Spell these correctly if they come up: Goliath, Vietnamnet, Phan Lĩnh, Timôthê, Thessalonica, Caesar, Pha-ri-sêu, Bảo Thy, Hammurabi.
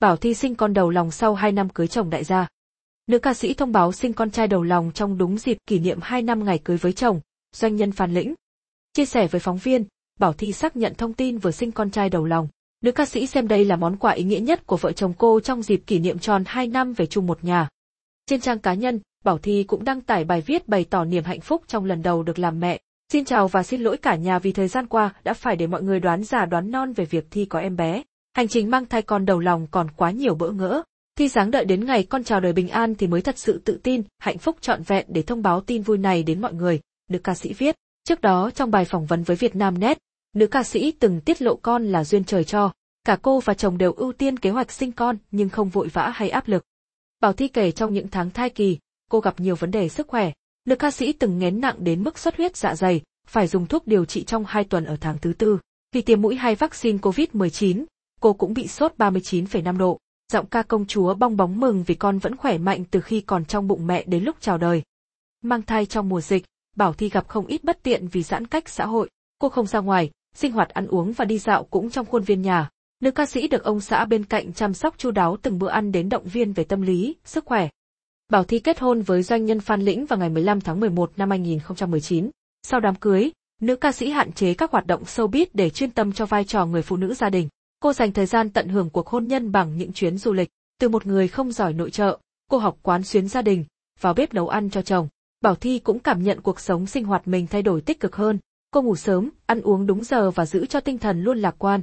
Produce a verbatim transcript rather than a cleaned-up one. Bảo Thy sinh con đầu lòng sau hai năm cưới chồng đại gia. Nữ ca sĩ thông báo sinh con trai đầu lòng trong đúng dịp kỷ niệm hai năm ngày cưới với chồng, doanh nhân Phan Lĩnh. Chia sẻ với phóng viên, Bảo Thy xác nhận thông tin vừa sinh con trai đầu lòng. Nữ ca sĩ xem đây là món quà ý nghĩa nhất của vợ chồng cô trong dịp kỷ niệm tròn hai năm về chung một nhà. Trên trang cá nhân, Bảo Thy cũng đăng tải bài viết bày tỏ niềm hạnh phúc trong lần đầu được làm mẹ. Xin chào và xin lỗi cả nhà vì thời gian qua đã phải để mọi người đoán già đoán non về việc Thy có em bé. Hành trình mang thai con đầu lòng còn quá nhiều bỡ ngỡ. Thy ráng đợi đến ngày con chào đời bình an thì mới thật sự tự tin, hạnh phúc trọn vẹn để thông báo tin vui này đến mọi người, nữ ca sĩ viết. Trước đó trong bài phỏng vấn với Vietnamnet, nữ ca sĩ từng tiết lộ con là duyên trời cho. Cả cô và chồng đều ưu tiên kế hoạch sinh con nhưng không vội vã hay áp lực. Bảo Thy kể trong những tháng thai kỳ, cô gặp nhiều vấn đề sức khỏe. Nữ ca sĩ từng nghén nặng đến mức xuất huyết dạ dày, phải dùng thuốc điều trị trong hai tuần ở tháng thứ tư. Vì tiêm mũi hai vaccine covid mười chín, cô cũng bị sốt ba mươi chín phẩy năm độ. Giọng ca công chúa bong bóng mừng vì con vẫn khỏe mạnh từ khi còn trong bụng mẹ đến lúc chào đời. Mang thai trong mùa dịch, Bảo Thy gặp không ít bất tiện vì giãn cách xã hội. Cô không ra ngoài, sinh hoạt ăn uống và đi dạo cũng trong khuôn viên nhà. Nữ ca sĩ được ông xã bên cạnh chăm sóc chu đáo từng bữa ăn đến động viên về tâm lý, sức khỏe. Bảo Thy kết hôn với doanh nhân Phan Lĩnh vào ngày mười lăm tháng mười một năm hai nghìn không trăm mười chín. Sau đám cưới, nữ ca sĩ hạn chế các hoạt động showbiz để chuyên tâm cho vai trò người phụ nữ gia đình. Cô dành thời gian tận hưởng cuộc hôn nhân bằng những chuyến du lịch. Từ một người không giỏi nội trợ, cô học quán xuyến gia đình, vào bếp nấu ăn cho chồng. Bảo Thy cũng cảm nhận cuộc sống sinh hoạt mình thay đổi tích cực hơn. Cô ngủ sớm, ăn uống đúng giờ và giữ cho tinh thần luôn lạc quan.